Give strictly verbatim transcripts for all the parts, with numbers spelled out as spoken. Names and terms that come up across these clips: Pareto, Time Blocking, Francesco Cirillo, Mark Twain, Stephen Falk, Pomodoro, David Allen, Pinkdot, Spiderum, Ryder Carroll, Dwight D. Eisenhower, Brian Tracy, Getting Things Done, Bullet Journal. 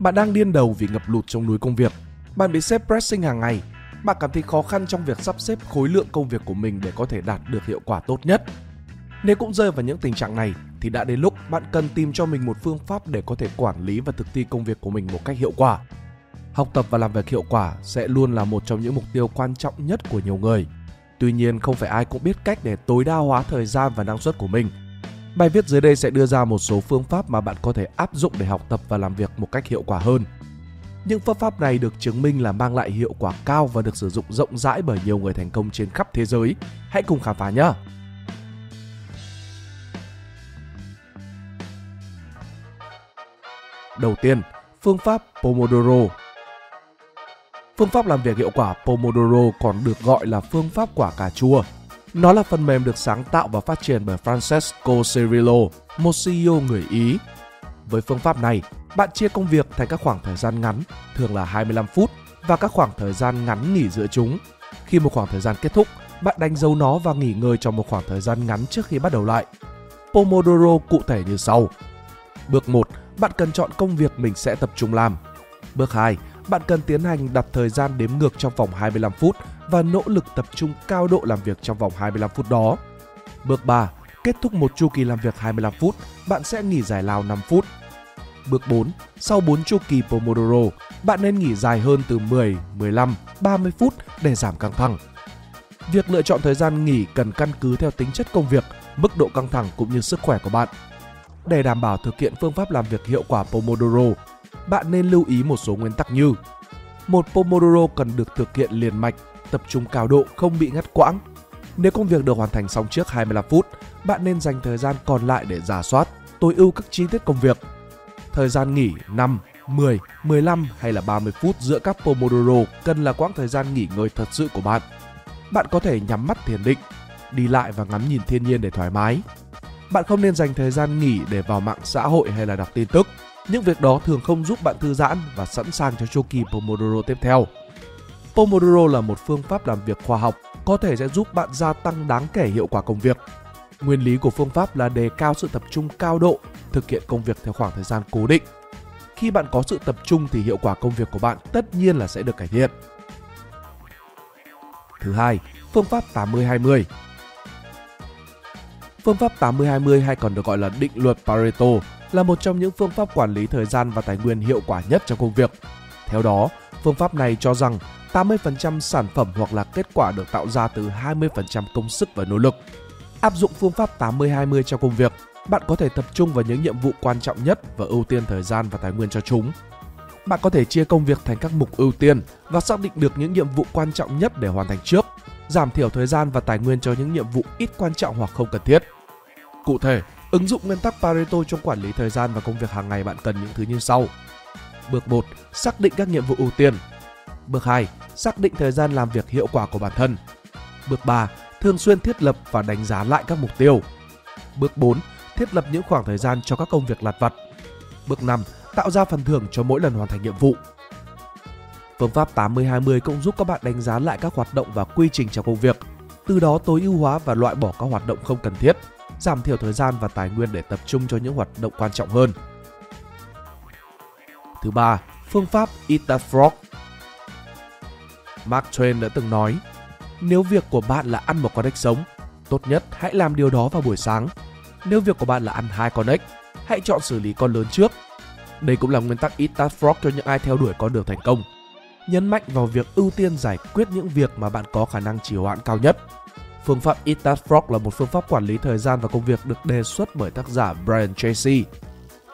Bạn đang điên đầu vì ngập lụt trong núi công việc. Bạn bị sếp pressing hàng ngày. Bạn cảm thấy khó khăn trong việc sắp xếp khối lượng công việc của mình để có thể đạt được hiệu quả tốt nhất. Nếu cũng rơi vào những tình trạng này thì đã đến lúc bạn cần tìm cho mình một phương pháp để có thể quản lý và thực thi công việc của mình một cách hiệu quả. Học tập và làm việc hiệu quả sẽ luôn là một trong những mục tiêu quan trọng nhất của nhiều người. Tuy nhiên, không phải ai cũng biết cách để tối đa hóa thời gian và năng suất của mình. Bài viết dưới đây sẽ đưa ra một số phương pháp mà bạn có thể áp dụng để học tập và làm việc một cách hiệu quả hơn. Những phương pháp này được chứng minh là mang lại hiệu quả cao và được sử dụng rộng rãi bởi nhiều người thành công trên khắp thế giới. Hãy cùng khám phá nhé! Đầu tiên, phương pháp Pomodoro. Phương pháp làm việc hiệu quả Pomodoro còn được gọi là phương pháp quả cà chua. Nó là phần mềm được sáng tạo và phát triển bởi Francesco Cirillo, một xê i ô người Ý. Với phương pháp này, bạn chia công việc thành các khoảng thời gian ngắn, thường là hai mươi lăm phút, và các khoảng thời gian ngắn nghỉ giữa chúng. Khi một khoảng thời gian kết thúc, bạn đánh dấu nó và nghỉ ngơi trong một khoảng thời gian ngắn trước khi bắt đầu lại. Pomodoro cụ thể như sau. Bước một. Bạn cần chọn công việc mình sẽ tập trung làm. Bước hai. Bạn cần tiến hành đặt thời gian đếm ngược trong vòng hai mươi lăm phút và nỗ lực tập trung cao độ làm việc trong vòng hai mươi lăm phút đó. Bước ba. Kết thúc một chu kỳ làm việc hai mươi lăm phút, bạn sẽ nghỉ giải lao năm phút. Bước bốn. Sau bốn chu kỳ Pomodoro, bạn nên nghỉ dài hơn từ mười, mười lăm, ba mươi phút để giảm căng thẳng. Việc lựa chọn thời gian nghỉ cần căn cứ theo tính chất công việc, mức độ căng thẳng cũng như sức khỏe của bạn. Để đảm bảo thực hiện phương pháp làm việc hiệu quả Pomodoro, bạn nên lưu ý một số nguyên tắc như: một Pomodoro cần được thực hiện liền mạch, tập trung cao độ, không bị ngắt quãng. Nếu công việc được hoàn thành xong trước hai mươi lăm phút, bạn nên dành thời gian còn lại để rà soát, tối ưu các chi tiết công việc. Thời gian nghỉ năm, mười, mười lăm hay là ba mươi phút giữa các Pomodoro cần là quãng thời gian nghỉ ngơi thật sự của bạn. Bạn có thể nhắm mắt thiền định, đi lại và ngắm nhìn thiên nhiên để thoải mái. Bạn không nên dành thời gian nghỉ để vào mạng xã hội hay là đọc tin tức. Những việc đó thường không giúp bạn thư giãn và sẵn sàng cho chu kỳ Pomodoro tiếp theo. Pomodoro là một phương pháp làm việc khoa học, có thể sẽ giúp bạn gia tăng đáng kể hiệu quả công việc. Nguyên lý của phương pháp là đề cao sự tập trung cao độ, thực hiện công việc theo khoảng thời gian cố định. Khi bạn có sự tập trung thì hiệu quả công việc của bạn tất nhiên là sẽ được cải thiện. Thứ hai, phương pháp tám mươi hai mươi. Phương pháp tám mươi hai mươi hay còn được gọi là định luật Pareto là một trong những phương pháp quản lý thời gian và tài nguyên hiệu quả nhất trong công việc. Theo đó, phương pháp này cho rằng tám mươi phần trăm sản phẩm hoặc là kết quả được tạo ra từ hai mươi phần trăm công sức và nỗ lực. Áp dụng phương pháp tám mươi hai mươi trong công việc, bạn có thể tập trung vào những nhiệm vụ quan trọng nhất và ưu tiên thời gian và tài nguyên cho chúng. Bạn có thể chia công việc thành các mục ưu tiên và xác định được những nhiệm vụ quan trọng nhất để hoàn thành trước, giảm thiểu thời gian và tài nguyên cho những nhiệm vụ ít quan trọng hoặc không cần thiết. Cụ thể, ứng dụng nguyên tắc Pareto trong quản lý thời gian và công việc hàng ngày bạn cần những thứ như sau. Bước một. Xác định các nhiệm vụ ưu tiên. Bước hai. Xác định thời gian làm việc hiệu quả của bản thân. Bước ba. Thường xuyên thiết lập và đánh giá lại các mục tiêu. Bước bốn. Thiết lập những khoảng thời gian cho các công việc lặt vặt. Bước năm. Tạo ra phần thưởng cho mỗi lần hoàn thành nhiệm vụ. Phương pháp tám mươi hai mươi cũng giúp các bạn đánh giá lại các hoạt động và quy trình trong công việc, từ đó tối ưu hóa và loại bỏ các hoạt động không cần thiết, giảm thiểu thời gian và tài nguyên để tập trung cho những hoạt động quan trọng hơn. Thứ ba, phương pháp Eat That Frog. Mark Twain đã từng nói, nếu việc của bạn là ăn một con ếch sống, tốt nhất hãy làm điều đó vào buổi sáng. Nếu việc của bạn là ăn hai con ếch, hãy chọn xử lý con lớn trước. Đây cũng là nguyên tắc Eat That Frog cho những ai theo đuổi con đường thành công. Nhấn mạnh vào việc ưu tiên giải quyết những việc mà bạn có khả năng trì hoãn cao nhất. Phương pháp Eat That Frog là một phương pháp quản lý thời gian và công việc được đề xuất bởi tác giả Brian Tracy.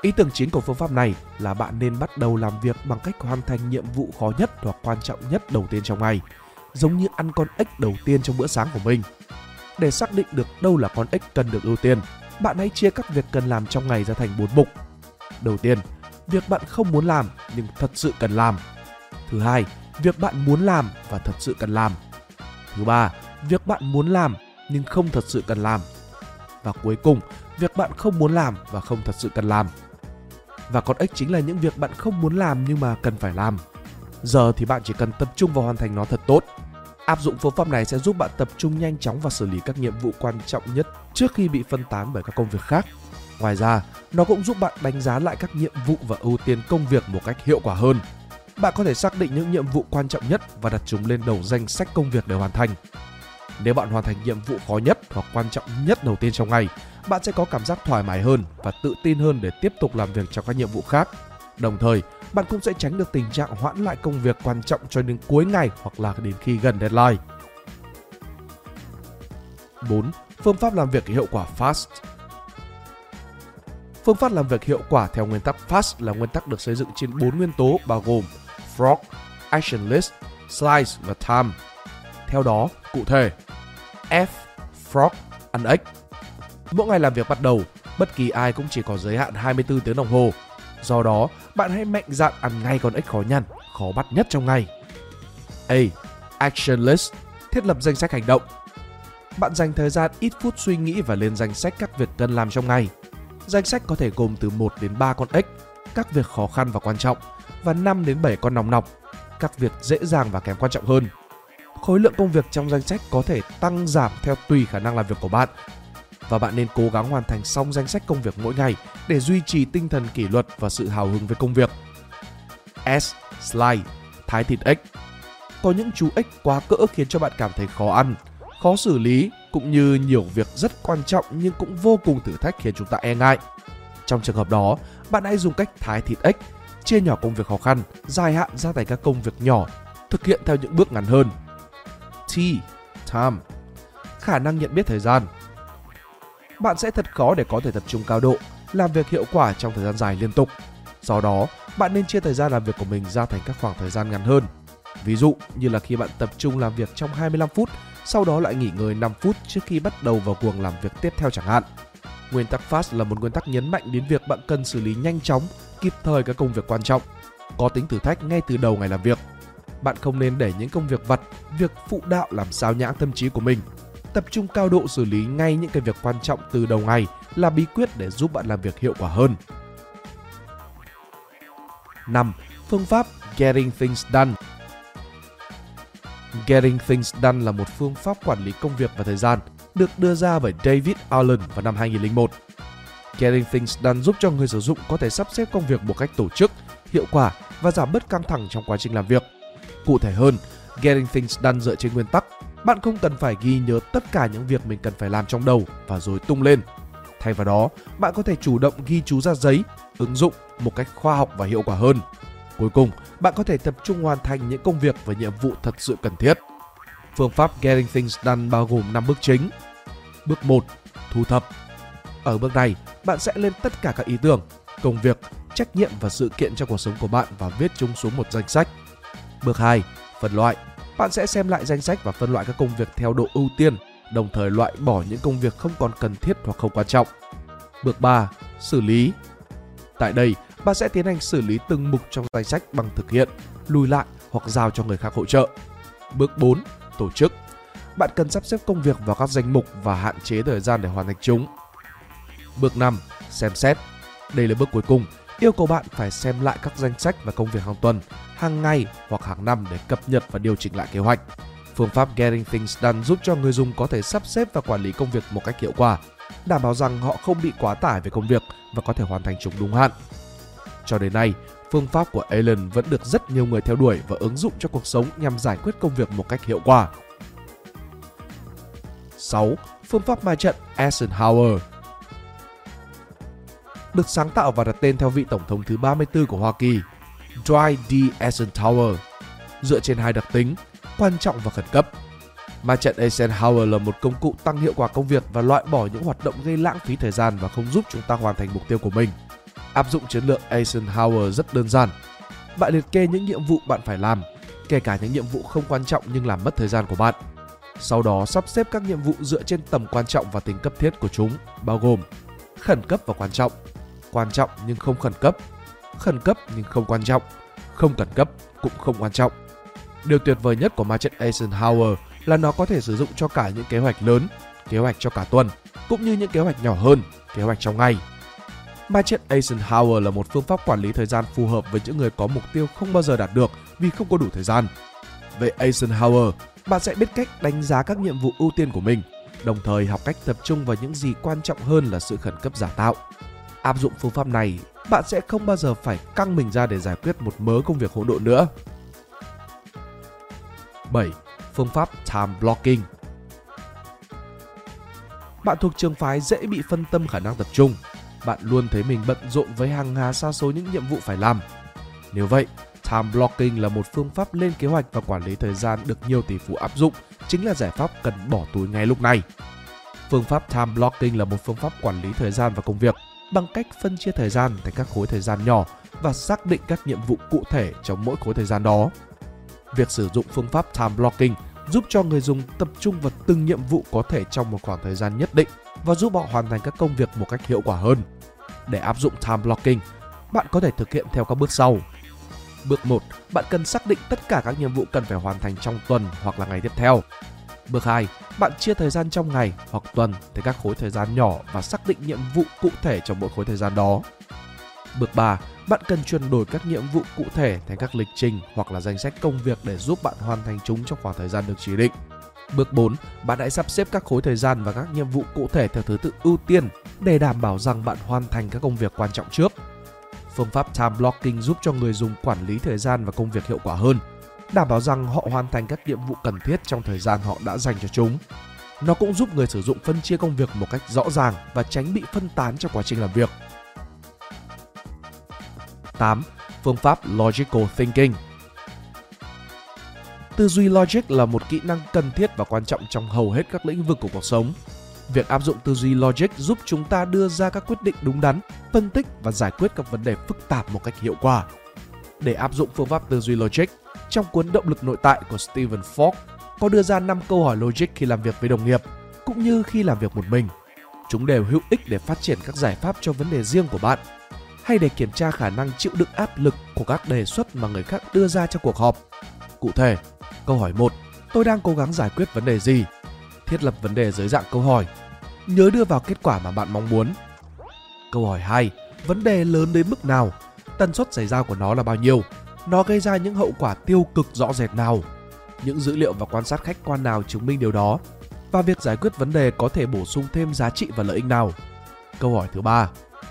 Ý tưởng chính của phương pháp này là bạn nên bắt đầu làm việc bằng cách hoàn thành nhiệm vụ khó nhất hoặc quan trọng nhất đầu tiên trong ngày, giống như ăn con ếch đầu tiên trong bữa sáng của mình. Để xác định được đâu là con ếch cần được ưu tiên, bạn hãy chia các việc cần làm trong ngày ra thành bốn mục. Đầu tiên, việc bạn không muốn làm nhưng thật sự cần làm. Thứ hai, việc bạn muốn làm và thật sự cần làm. Thứ ba, việc bạn muốn làm nhưng không thật sự cần làm. Và cuối cùng, việc bạn không muốn làm và không thật sự cần làm. Và con ếch chính là những việc bạn không muốn làm nhưng mà cần phải làm. Giờ thì bạn chỉ cần tập trung vào hoàn thành nó thật tốt. Áp dụng phương pháp này sẽ giúp bạn tập trung nhanh chóng và xử lý các nhiệm vụ quan trọng nhất trước khi bị phân tán bởi các công việc khác. Ngoài ra, nó cũng giúp bạn đánh giá lại các nhiệm vụ và ưu tiên công việc một cách hiệu quả hơn. Bạn có thể xác định những nhiệm vụ quan trọng nhất và đặt chúng lên đầu danh sách công việc để hoàn thành. Nếu bạn hoàn thành nhiệm vụ khó nhất hoặc quan trọng nhất đầu tiên trong ngày, bạn sẽ có cảm giác thoải mái hơn và tự tin hơn để tiếp tục làm việc cho các nhiệm vụ khác. Đồng thời, bạn cũng sẽ tránh được tình trạng hoãn lại công việc quan trọng cho đến cuối ngày hoặc là đến khi gần deadline. bốn. Phương pháp làm việc hiệu quả fast. Phương pháp làm việc hiệu quả theo nguyên tắc fast là nguyên tắc được xây dựng trên bốn nguyên tố bao gồm Frog, Action List, Slice và Time. Theo đó, cụ thể F, Frog, ăn ếch. Mỗi ngày làm việc bắt đầu, bất kỳ ai cũng chỉ có giới hạn hai mươi tư tiếng đồng hồ. Do đó, bạn hãy mạnh dạn ăn ngay con ếch khó nhằn, khó bắt nhất trong ngày. A. Action List, thiết lập danh sách hành động. Bạn dành thời gian ít phút suy nghĩ và lên danh sách các việc cần làm trong ngày. Danh sách có thể gồm từ một đến ba con ếch, các việc khó khăn và quan trọng, và năm đến bảy con nòng nọc, các việc dễ dàng và kém quan trọng hơn. Khối lượng công việc trong danh sách có thể tăng giảm theo tùy khả năng làm việc của bạn, và bạn nên cố gắng hoàn thành xong danh sách công việc mỗi ngày để duy trì tinh thần kỷ luật và sự hào hứng với công việc. S. Slide, thái thịt ếch. Có những chú ếch quá cỡ khiến cho bạn cảm thấy khó ăn, khó xử lý, cũng như nhiều việc rất quan trọng nhưng cũng vô cùng thử thách khiến chúng ta e ngại. Trong trường hợp đó, bạn hãy dùng cách thái thịt ếch, chia nhỏ công việc khó khăn, dài hạn ra thành các công việc nhỏ, thực hiện theo những bước ngắn hơn. T. Time, khả năng nhận biết thời gian. Bạn sẽ thật khó để có thể tập trung cao độ, làm việc hiệu quả trong thời gian dài liên tục. Do đó, bạn nên chia thời gian làm việc của mình ra thành các khoảng thời gian ngắn hơn. Ví dụ như là khi bạn tập trung làm việc trong hai mươi lăm phút, sau đó lại nghỉ ngơi năm phút trước khi bắt đầu vào cuồng làm việc tiếp theo chẳng hạn. Nguyên tắc fast là một nguyên tắc nhấn mạnh đến việc bạn cần xử lý nhanh chóng, kịp thời các công việc quan trọng, có tính thử thách ngay từ đầu ngày làm việc. Bạn không nên để những công việc vặt, việc phụ đạo làm sao nhãng tâm trí của mình. Tập trung cao độ xử lý ngay những cái việc quan trọng từ đầu ngày là bí quyết để giúp bạn làm việc hiệu quả hơn. năm. Phương pháp Getting Things Done. Getting Things Done là một phương pháp quản lý công việc và thời gian được đưa ra bởi David Allen vào năm hai nghìn không trăm lẻ một. Getting Things Done giúp cho người sử dụng có thể sắp xếp công việc một cách tổ chức, hiệu quả và giảm bớt căng thẳng trong quá trình làm việc. Cụ thể hơn, Getting Things Done dựa trên nguyên tắc bạn không cần phải ghi nhớ tất cả những việc mình cần phải làm trong đầu và rồi tung lên. Thay vào đó, bạn có thể chủ động ghi chú ra giấy, ứng dụng một cách khoa học và hiệu quả hơn. Cuối cùng, bạn có thể tập trung hoàn thành những công việc và nhiệm vụ thật sự cần thiết. Phương pháp Getting Things Done bao gồm năm bước chính. Bước một. Thu thập. Ở bước này, bạn sẽ lên tất cả các ý tưởng, công việc, trách nhiệm và sự kiện trong cuộc sống của bạn và viết chúng xuống một danh sách. Bước hai. Phân loại. Bạn sẽ xem lại danh sách và phân loại các công việc theo độ ưu tiên, đồng thời loại bỏ những công việc không còn cần thiết hoặc không quan trọng. Bước ba. Xử lý. Tại đây, bạn sẽ tiến hành xử lý từng mục trong danh sách bằng thực hiện, lùi lại hoặc giao cho người khác hỗ trợ. Bước bốn. Tổ chức. Bạn cần sắp xếp công việc vào các danh mục và hạn chế thời gian để hoàn thành chúng. Bước năm. Xem xét. Đây là bước cuối cùng, yêu cầu bạn phải xem lại các danh sách và công việc hàng tuần, hàng ngày hoặc hàng năm để cập nhật và điều chỉnh lại kế hoạch. Phương pháp Getting Things Done giúp cho người dùng có thể sắp xếp và quản lý công việc một cách hiệu quả, đảm bảo rằng họ không bị quá tải về công việc và có thể hoàn thành chúng đúng hạn. Cho đến nay, phương pháp của Allen vẫn được rất nhiều người theo đuổi và ứng dụng cho cuộc sống nhằm giải quyết công việc một cách hiệu quả. sáu. Phương pháp ma trận Eisenhower. Được sáng tạo và đặt tên theo vị tổng thống thứ ba mươi tư của Hoa Kỳ, Dwight D. Eisenhower, dựa trên hai đặc tính, quan trọng và khẩn cấp. Ma trận Eisenhower là một công cụ tăng hiệu quả công việc và loại bỏ những hoạt động gây lãng phí thời gian và không giúp chúng ta hoàn thành mục tiêu của mình. Áp dụng chiến lược Eisenhower rất đơn giản. Bạn liệt kê những nhiệm vụ bạn phải làm, kể cả những nhiệm vụ không quan trọng nhưng làm mất thời gian của bạn. Sau đó sắp xếp các nhiệm vụ dựa trên tầm quan trọng và tính cấp thiết của chúng, bao gồm khẩn cấp và quan trọng, quan trọng nhưng không khẩn cấp, khẩn cấp nhưng không quan trọng, không khẩn cấp cũng không quan trọng. Điều tuyệt vời nhất của ma trận Eisenhower là nó có thể sử dụng cho cả những kế hoạch lớn, kế hoạch cho cả tuần, cũng như những kế hoạch nhỏ hơn, kế hoạch trong ngày. Ma trận Eisenhower là một phương pháp quản lý thời gian phù hợp với những người có mục tiêu không bao giờ đạt được vì không có đủ thời gian. Về Eisenhower, bạn sẽ biết cách đánh giá các nhiệm vụ ưu tiên của mình, đồng thời học cách tập trung vào những gì quan trọng hơn là sự khẩn cấp giả tạo. Áp dụng phương pháp này, bạn sẽ không bao giờ phải căng mình ra để giải quyết một mớ công việc hỗn độn nữa. bảy. Phương pháp Time Blocking. Bạn thuộc trường phái dễ bị phân tâm khả năng tập trung. Bạn luôn thấy mình bận rộn với hàng hà sa số những nhiệm vụ phải làm. Nếu vậy, Time Blocking là một phương pháp lên kế hoạch và quản lý thời gian được nhiều tỷ phú áp dụng, chính là giải pháp cần bỏ túi ngay lúc này. Phương pháp Time Blocking là một phương pháp quản lý thời gian và công việc bằng cách phân chia thời gian thành các khối thời gian nhỏ và xác định các nhiệm vụ cụ thể trong mỗi khối thời gian đó. Việc sử dụng phương pháp Time Blocking giúp cho người dùng tập trung vào từng nhiệm vụ có thể trong một khoảng thời gian nhất định và giúp họ hoàn thành các công việc một cách hiệu quả hơn. Để áp dụng Time Blocking, bạn có thể thực hiện theo các bước sau. Bước một. Bạn cần xác định tất cả các nhiệm vụ cần phải hoàn thành trong tuần hoặc là ngày tiếp theo. Bước hai. Bạn chia thời gian trong ngày hoặc tuần thành các khối thời gian nhỏ và xác định nhiệm vụ cụ thể trong mỗi khối thời gian đó. Bước ba. Bạn cần chuyển đổi các nhiệm vụ cụ thể thành các lịch trình hoặc là danh sách công việc để giúp bạn hoàn thành chúng trong khoảng thời gian được chỉ định. Bước bốn. Bạn hãy sắp xếp các khối thời gian và các nhiệm vụ cụ thể theo thứ tự ưu tiên để đảm bảo rằng bạn hoàn thành các công việc quan trọng trước. Phương pháp Time Blocking giúp cho người dùng quản lý thời gian và công việc hiệu quả hơn, đảm bảo rằng họ hoàn thành các nhiệm vụ cần thiết trong thời gian họ đã dành cho chúng. Nó cũng giúp người sử dụng phân chia công việc một cách rõ ràng và tránh bị phân tán trong quá trình làm việc. tám. Phương pháp Logical Thinking. Tư duy logic là một kỹ năng cần thiết và quan trọng trong hầu hết các lĩnh vực của cuộc sống. Việc áp dụng tư duy logic giúp chúng ta đưa ra các quyết định đúng đắn, phân tích và giải quyết các vấn đề phức tạp một cách hiệu quả. Để áp dụng phương pháp tư duy logic, trong cuốn Động lực nội tại của Stephen Falk có đưa ra năm câu hỏi logic khi làm việc với đồng nghiệp, cũng như khi làm việc một mình. Chúng đều hữu ích để phát triển các giải pháp cho vấn đề riêng của bạn, hay để kiểm tra khả năng chịu đựng áp lực của các đề xuất mà người khác đưa ra trong cuộc họp. Cụ thể, câu hỏi một, tôi đang cố gắng giải quyết vấn đề gì? Thiết lập vấn đề dưới dạng câu hỏi, nhớ đưa vào kết quả mà bạn mong muốn. Câu hỏi hai, vấn đề lớn đến mức nào? Tần suất xảy ra của nó là bao nhiêu? Nó gây ra những hậu quả tiêu cực rõ rệt nào? Những dữ liệu và quan sát khách quan nào chứng minh điều đó? Và việc giải quyết vấn đề có thể bổ sung thêm giá trị và lợi ích nào? Câu hỏi thứ ba,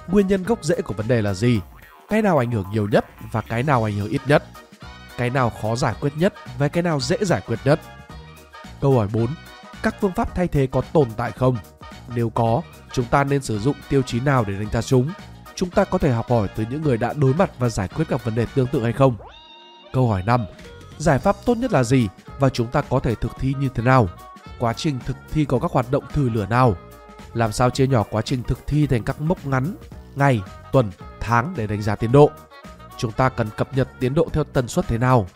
nguyên nhân gốc rễ của vấn đề là gì? Cái nào ảnh hưởng nhiều nhất và cái nào ảnh hưởng ít nhất? Cái nào khó giải quyết nhất và cái nào dễ giải quyết nhất? Câu hỏi bốn, các phương pháp thay thế có tồn tại không? Nếu có, chúng ta nên sử dụng tiêu chí nào để đánh giá chúng? Chúng ta có thể học hỏi từ những người đã đối mặt và giải quyết các vấn đề tương tự hay không? Câu hỏi năm, giải pháp tốt nhất là gì và chúng ta có thể thực thi như thế nào? Quá trình thực thi có các hoạt động thử lửa nào? Làm sao chia nhỏ quá trình thực thi thành các mốc ngắn, ngày, tuần, tháng để đánh giá tiến độ? Chúng ta cần cập nhật tiến độ theo tần suất thế nào?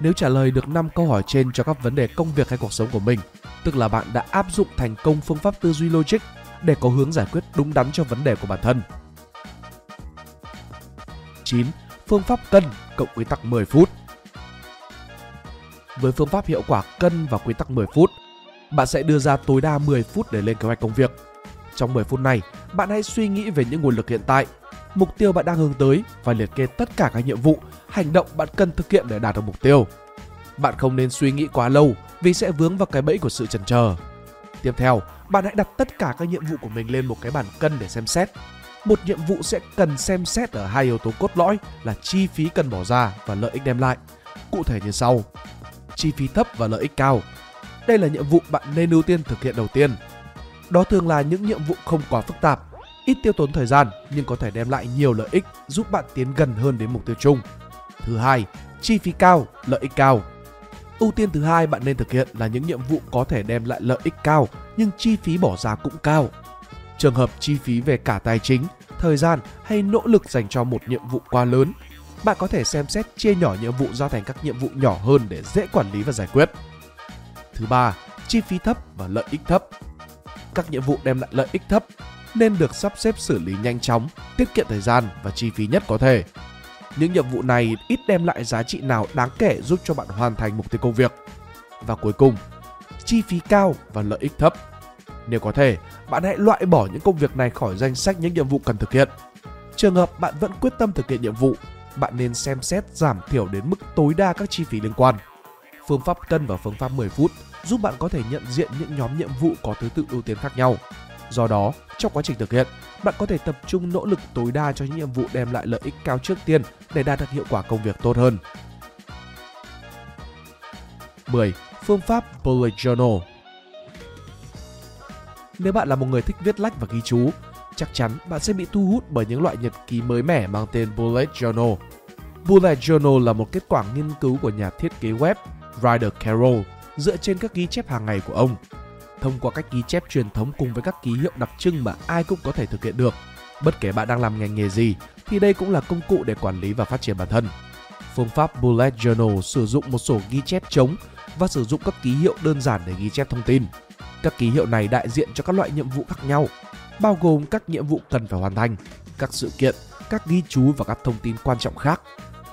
Nếu trả lời được năm câu hỏi trên cho các vấn đề công việc hay cuộc sống của mình, tức là bạn đã áp dụng thành công phương pháp tư duy logic để có hướng giải quyết đúng đắn cho vấn đề của bản thân. chín. Phương pháp cân cộng quy tắc mười phút. Với phương pháp hiệu quả cân và quy tắc mười phút, bạn sẽ đưa ra tối đa mười phút để lên kế hoạch công việc. Trong mười phút này, bạn hãy suy nghĩ về những nguồn lực hiện tại, mục tiêu bạn đang hướng tới và liệt kê tất cả các nhiệm vụ, hành động bạn cần thực hiện để đạt được mục tiêu. Bạn không nên suy nghĩ quá lâu vì sẽ vướng vào cái bẫy của sự chần chờ. Tiếp theo, bạn hãy đặt tất cả các nhiệm vụ của mình lên một cái bàn cân để xem xét. Một nhiệm vụ sẽ cần xem xét ở hai yếu tố cốt lõi là chi phí cần bỏ ra và lợi ích đem lại, cụ thể như sau. Chi phí thấp và lợi ích cao. Đây là nhiệm vụ bạn nên ưu tiên thực hiện đầu tiên. Đó thường là những nhiệm vụ không quá phức tạp, ít tiêu tốn thời gian nhưng có thể đem lại nhiều lợi ích giúp bạn tiến gần hơn đến mục tiêu chung. Thứ hai, chi phí cao, lợi ích cao. Ưu tiên thứ hai bạn nên thực hiện là những nhiệm vụ có thể đem lại lợi ích cao nhưng chi phí bỏ ra cũng cao. Trường hợp chi phí về cả tài chính, thời gian hay nỗ lực dành cho một nhiệm vụ quá lớn, bạn có thể xem xét chia nhỏ nhiệm vụ ra thành các nhiệm vụ nhỏ hơn để dễ quản lý và giải quyết. Thứ ba, chi phí thấp và lợi ích thấp. Các nhiệm vụ đem lại lợi ích thấp nên được sắp xếp xử lý nhanh chóng, tiết kiệm thời gian và chi phí nhất có thể. Những nhiệm vụ này ít đem lại giá trị nào đáng kể giúp cho bạn hoàn thành mục tiêu công việc. Và cuối cùng, chi phí cao và lợi ích thấp. Nếu có thể, bạn hãy loại bỏ những công việc này khỏi danh sách những nhiệm vụ cần thực hiện. Trường hợp bạn vẫn quyết tâm thực hiện nhiệm vụ, bạn nên xem xét giảm thiểu đến mức tối đa các chi phí liên quan. Phương pháp cân và phương pháp mười phút giúp bạn có thể nhận diện những nhóm nhiệm vụ có thứ tự ưu tiên khác nhau. Do đó, trong quá trình thực hiện, bạn có thể tập trung nỗ lực tối đa cho những nhiệm vụ đem lại lợi ích cao trước tiên để đạt được hiệu quả công việc tốt hơn. mười. Phương pháp Bullet Journal. Nếu bạn là một người thích viết lách và ghi chú, chắc chắn bạn sẽ bị thu hút bởi những loại nhật ký mới mẻ mang tên Bullet Journal. Bullet Journal là một kết quả nghiên cứu của nhà thiết kế web Ryder Carroll dựa trên các ghi chép hàng ngày của ông. Thông qua cách ghi chép truyền thống cùng với các ký hiệu đặc trưng mà ai cũng có thể thực hiện được, bất kể bạn đang làm ngành nghề gì, thì đây cũng là công cụ để quản lý và phát triển bản thân. Phương pháp Bullet Journal sử dụng một sổ ghi chép trống và sử dụng các ký hiệu đơn giản để ghi chép thông tin. Các ký hiệu này đại diện cho các loại nhiệm vụ khác nhau, bao gồm các nhiệm vụ cần phải hoàn thành, các sự kiện, các ghi chú và các thông tin quan trọng khác.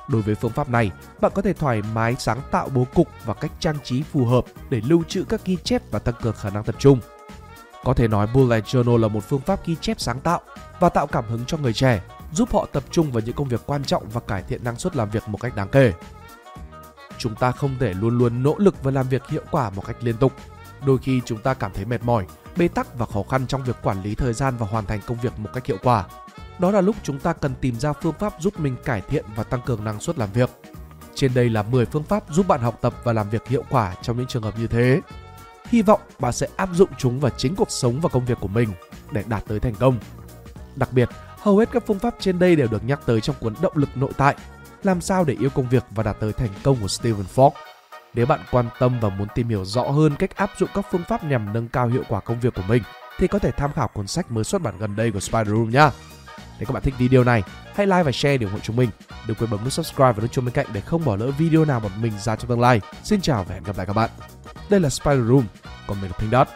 Đối với phương pháp này, bạn có thể thoải mái sáng tạo bố cục và cách trang trí phù hợp để lưu trữ các ghi chép và tăng cường khả năng tập trung. Có thể nói Bullet Journal là một phương pháp ghi chép sáng tạo và tạo cảm hứng cho người trẻ, giúp họ tập trung vào những công việc quan trọng và cải thiện năng suất làm việc một cách đáng kể. Chúng ta không thể luôn luôn nỗ lực và làm việc hiệu quả một cách liên tục. Đôi khi chúng ta cảm thấy mệt mỏi, bế tắc và khó khăn trong việc quản lý thời gian và hoàn thành công việc một cách hiệu quả. Đó là lúc chúng ta cần tìm ra phương pháp giúp mình cải thiện và tăng cường năng suất làm việc. Trên đây là mười phương pháp giúp bạn học tập và làm việc hiệu quả trong những trường hợp như thế. Hy vọng bạn sẽ áp dụng chúng vào chính cuộc sống và công việc của mình để đạt tới thành công. Đặc biệt, hầu hết các phương pháp trên đây đều được nhắc tới trong cuốn Động lực nội tại, Làm sao để yêu công việc và đạt tới thành công của Stephen Falk. Nếu bạn quan tâm và muốn tìm hiểu rõ hơn cách áp dụng các phương pháp nhằm nâng cao hiệu quả công việc của mình thì có thể tham khảo cuốn sách mới xuất bản gần đây của Spiderum nhé. Nếu các bạn thích video này, hãy like và share để ủng hộ chúng mình. Đừng quên bấm nút subscribe và nút chuông bên cạnh để không bỏ lỡ video nào bọn mình ra trong tương lai. Xin chào và hẹn gặp lại các bạn. Đây là Spiderum, còn mình là Pink Dot.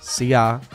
See ya!